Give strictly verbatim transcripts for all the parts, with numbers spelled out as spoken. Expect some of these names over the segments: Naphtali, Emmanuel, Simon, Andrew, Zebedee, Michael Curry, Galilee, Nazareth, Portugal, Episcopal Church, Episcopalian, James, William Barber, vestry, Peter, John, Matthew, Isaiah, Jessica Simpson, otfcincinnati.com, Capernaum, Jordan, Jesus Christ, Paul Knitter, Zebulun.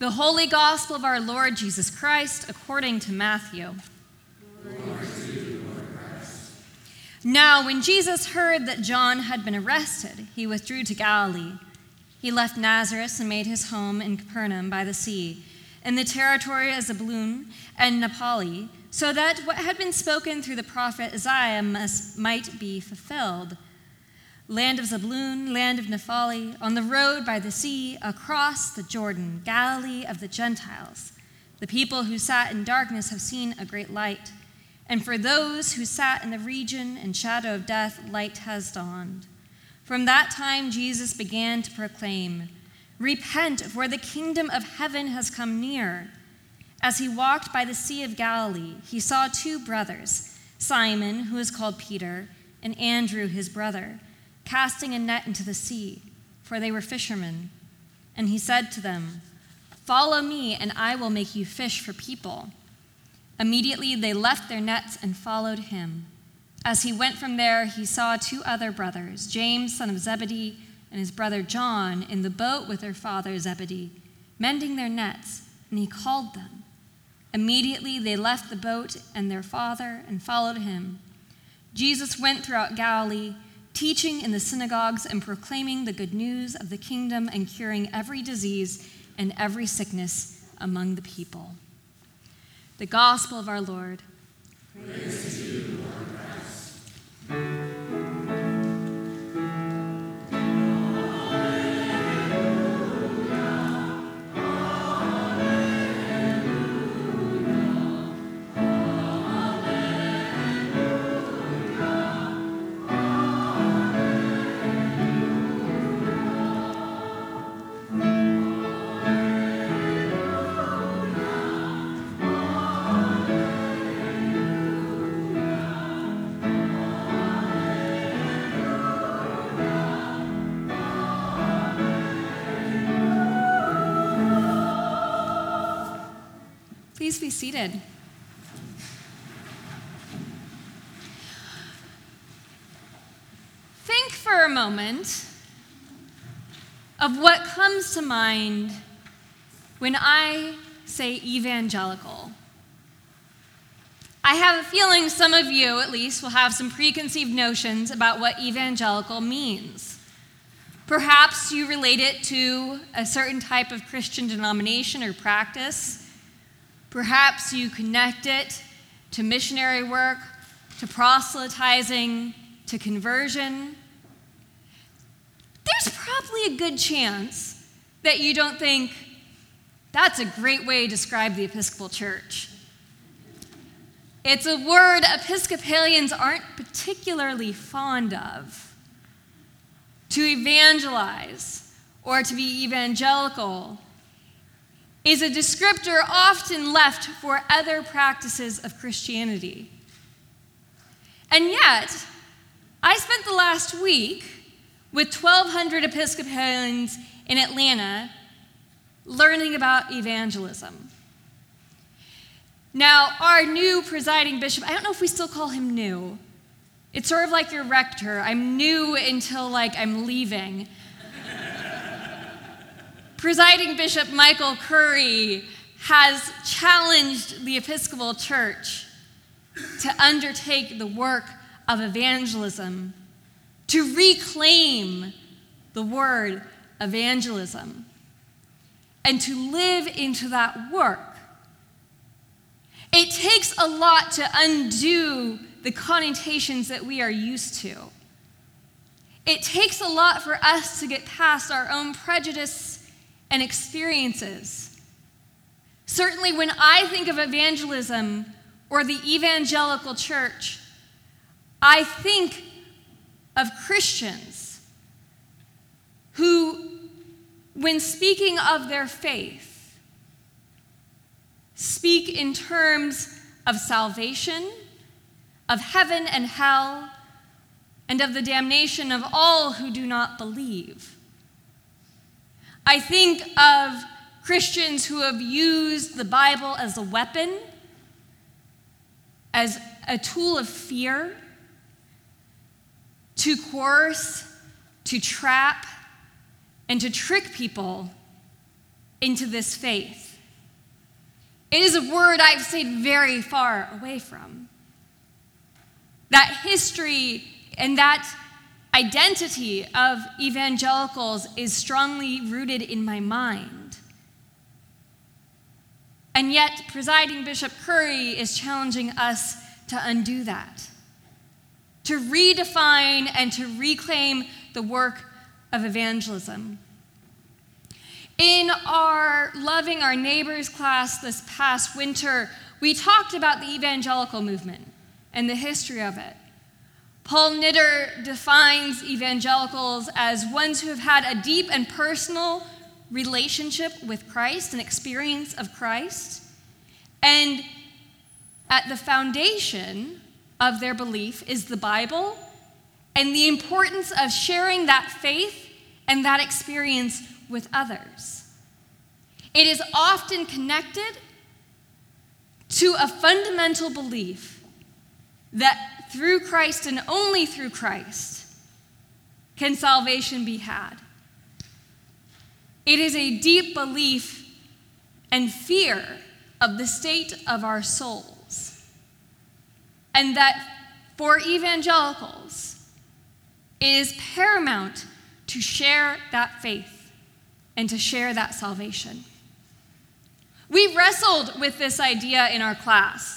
The Holy Gospel of our Lord Jesus Christ according to Matthew. Glory to you, Lord Christ. Now, when Jesus heard that John had been arrested, he withdrew to Galilee. He left Nazareth and made his home in Capernaum by the sea, in the territory of Zebulun and Naphtali, so that what had been spoken through the prophet Isaiah must, might be fulfilled. Land of Zebulun, land of Naphtali, on the road by the sea, across the Jordan, Galilee of the Gentiles. The people who sat in darkness have seen a great light, and for those who sat in the region and shadow of death, light has dawned. From that time Jesus began to proclaim, "Repent, for the kingdom of heaven has come near." As he walked by the Sea of Galilee, he saw two brothers, Simon, who is called Peter, and Andrew, his brother, casting a net into the sea, for they were fishermen. And he said to them, "Follow me, and I will make you fish for people." Immediately they left their nets and followed him. As he went from there, he saw two other brothers, James, son of Zebedee, and his brother John, in the boat with their father Zebedee, mending their nets, and he called them. Immediately they left the boat and their father and followed him. Jesus went throughout Galilee, teaching in the synagogues and proclaiming the good news of the kingdom and curing every disease and every sickness among the people. The gospel of our Lord. Praise to you, Lord Christ. Please be seated. Think for a moment of what comes to mind when I say evangelical. I have a feeling some of you, at least, will have some preconceived notions about what evangelical means. Perhaps you relate it to a certain type of Christian denomination or practice. Perhaps you connect it to missionary work, to proselytizing, to conversion. There's probably a good chance that you don't think, that's a great way to describe the Episcopal Church. It's a word Episcopalians aren't particularly fond of. To evangelize or to be evangelical is a descriptor often left for other practices of Christianity. And yet, I spent the last week with twelve hundred Episcopalians in Atlanta learning about evangelism. Now, our new presiding bishop, I don't know if we still call him new. It's sort of like your rector. I'm new until, like, I'm leaving. Presiding Bishop Michael Curry has challenged the Episcopal Church to undertake the work of evangelism, to reclaim the word evangelism, and to live into that work. It takes a lot to undo the connotations that we are used to. It takes a lot for us to get past our own prejudice and experiences. Certainly when I think of evangelism or the evangelical church, I think of Christians who, when speaking of their faith, speak in terms of salvation, of heaven and hell, and of the damnation of all who do not believe. I think of Christians who have used the Bible as a weapon, as a tool of fear, to coerce, to trap, and to trick people into this faith. It is a word I've stayed very far away from. That history and that identity of evangelicals is strongly rooted in my mind. And yet, presiding Bishop Curry is challenging us to undo that, to redefine and to reclaim the work of evangelism. In our Loving Our Neighbors class this past winter, we talked about the evangelical movement and the history of it. Paul Knitter defines evangelicals as ones who have had a deep and personal relationship with Christ, an experience of Christ, and at the foundation of their belief is the Bible and the importance of sharing that faith and that experience with others. It is often connected to a fundamental belief that through Christ and only through Christ can salvation be had. It is a deep belief and fear of the state of our souls. And that for evangelicals, it is paramount to share that faith and to share that salvation. We wrestled with this idea in our class.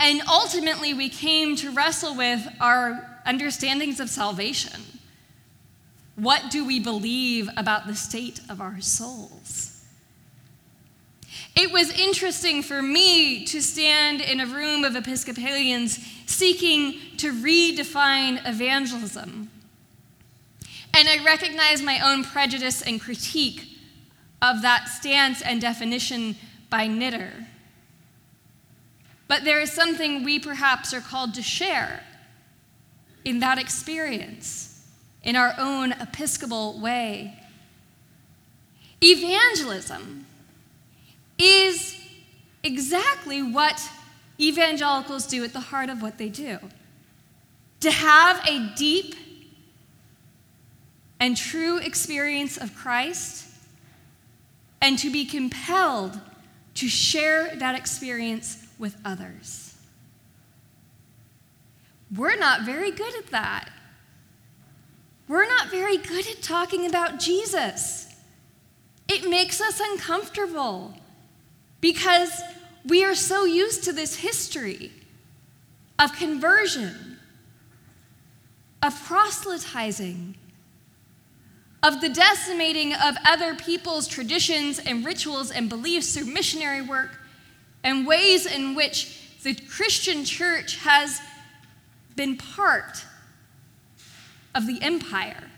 And ultimately, we came to wrestle with our understandings of salvation. What do we believe about the state of our souls? It was interesting for me to stand in a room of Episcopalians seeking to redefine evangelism. And I recognized my own prejudice and critique of that stance and definition by Knitter. But there is something we perhaps are called to share in that experience, in our own Episcopal way. Evangelism is exactly what evangelicals do at the heart of what they do. To have a deep and true experience of Christ and to be compelled to share that experience with others. We're not very good at that. We're not very good at talking about Jesus. It makes us uncomfortable because we are so used to this history of conversion, of proselytizing, of the decimating of other people's traditions and rituals and beliefs through missionary work, and ways in which the Christian church has been part of the empire.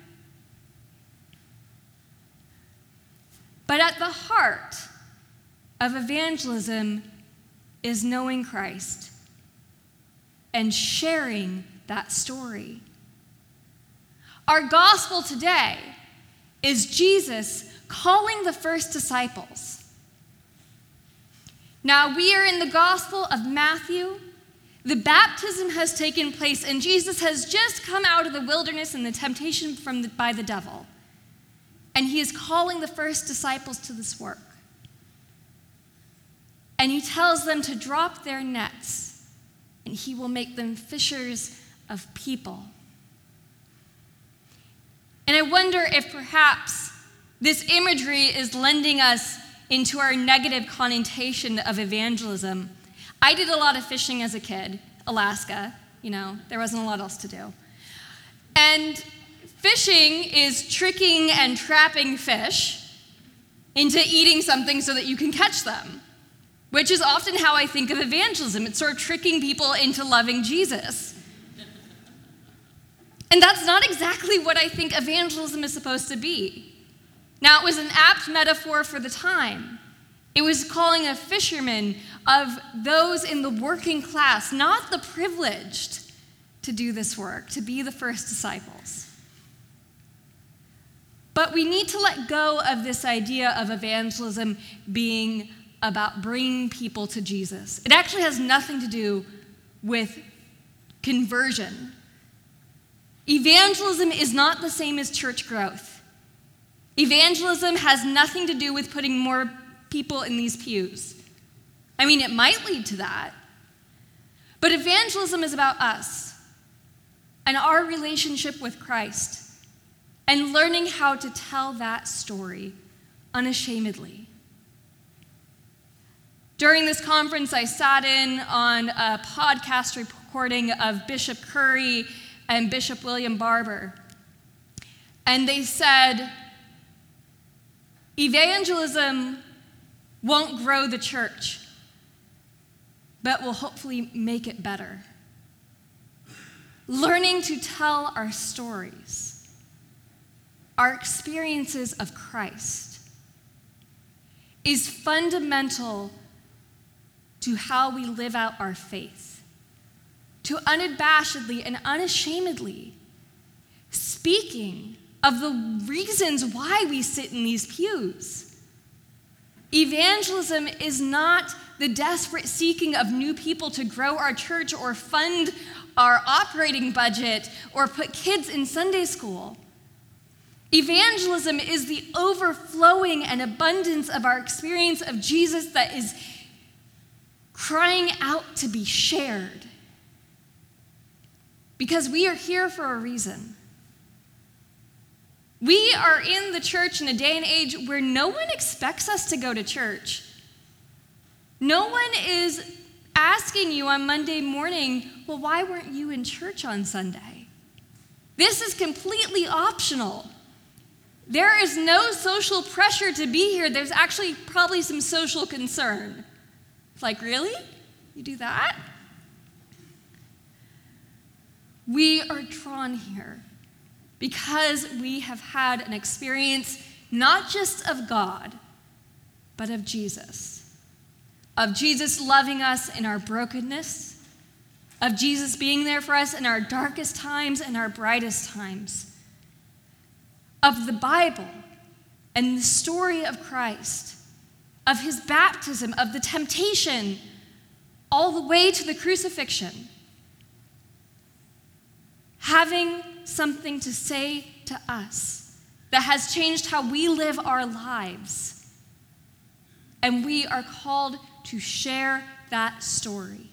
But at the heart of evangelism is knowing Christ and sharing that story. Our gospel today is Jesus calling the first disciples. Now, we are in the Gospel of Matthew. The baptism has taken place, and Jesus has just come out of the wilderness and the temptation from the, by the devil. And he is calling the first disciples to this work. And he tells them to drop their nets, and he will make them fishers of people. And I wonder if perhaps this imagery is lending us into our negative connotation of evangelism. I did a lot of fishing as a kid, Alaska, you know, there wasn't a lot else to do. And fishing is tricking and trapping fish into eating something so that you can catch them, which is often how I think of evangelism. It's sort of tricking people into loving Jesus. And that's not exactly what I think evangelism is supposed to be. Now, it was an apt metaphor for the time. It was calling a fisherman of those in the working class, not the privileged, to do this work, to be the first disciples. But we need to let go of this idea of evangelism being about bringing people to Jesus. It actually has nothing to do with conversion. Evangelism is not the same as church growth. Evangelism has nothing to do with putting more people in these pews. I mean, it might lead to that, but evangelism is about us and our relationship with Christ and learning how to tell that story unashamedly. During this conference, I sat in on a podcast recording of Bishop Curry and Bishop William Barber, and they said, evangelism won't grow the church, but will hopefully make it better. Learning to tell our stories, our experiences of Christ, is fundamental to how we live out our faith, to unabashedly and unashamedly speaking of the reasons why we sit in these pews. Evangelism is not the desperate seeking of new people to grow our church or fund our operating budget or put kids in Sunday school. Evangelism is the overflowing and abundance of our experience of Jesus that is crying out to be shared. Because we are here for a reason. We are in the church in a day and age where no one expects us to go to church. No one is asking you on Monday morning, well, why weren't you in church on Sunday? This is completely optional. There is no social pressure to be here. There's actually probably some social concern. It's like, really? You do that? We are drawn here because we have had an experience not just of God, but of Jesus. Of Jesus loving us in our brokenness, of Jesus being there for us in our darkest times and our brightest times, of the Bible and the story of Christ, of his baptism, of the temptation, all the way to the crucifixion. Having something to say to us that has changed how we live our lives. And we are called to share that story.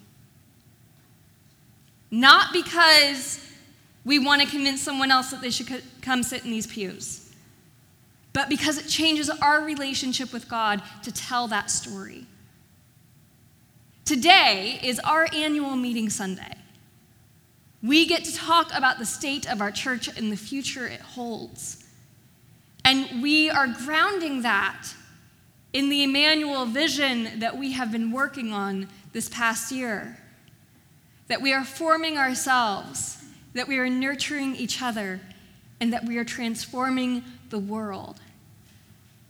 Not because we want to convince someone else that they should come sit in these pews, but because it changes our relationship with God to tell that story. Today is our annual meeting Sunday. We get to talk about the state of our church and the future it holds. And we are grounding that in the Emmanuel vision that we have been working on this past year, that we are forming ourselves, that we are nurturing each other, and that we are transforming the world.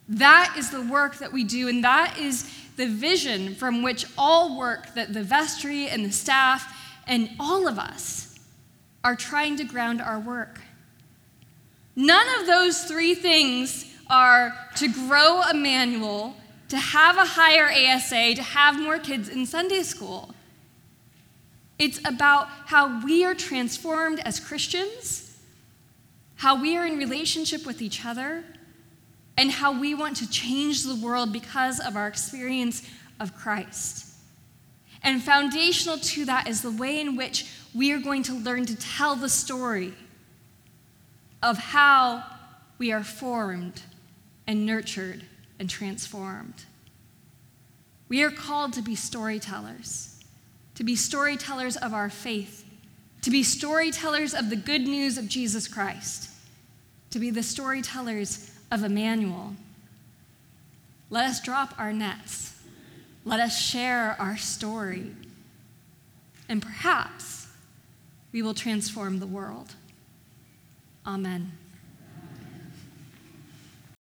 That is the work that we do, and that is the vision from which all work that the vestry and the staff and all of us are trying to ground our work. None of those three things are to grow Emmanuel, to have a higher A S A, to have more kids in Sunday school. It's about how we are transformed as Christians, how we are in relationship with each other, and how we want to change the world because of our experience of Christ. And foundational to that is the way in which we are going to learn to tell the story of how we are formed and nurtured and transformed. We are called to be storytellers, to be storytellers of our faith, to be storytellers of the good news of Jesus Christ, to be the storytellers of Emmanuel. Let us drop our nets. Let us share our story, and perhaps we will transform the world. Amen.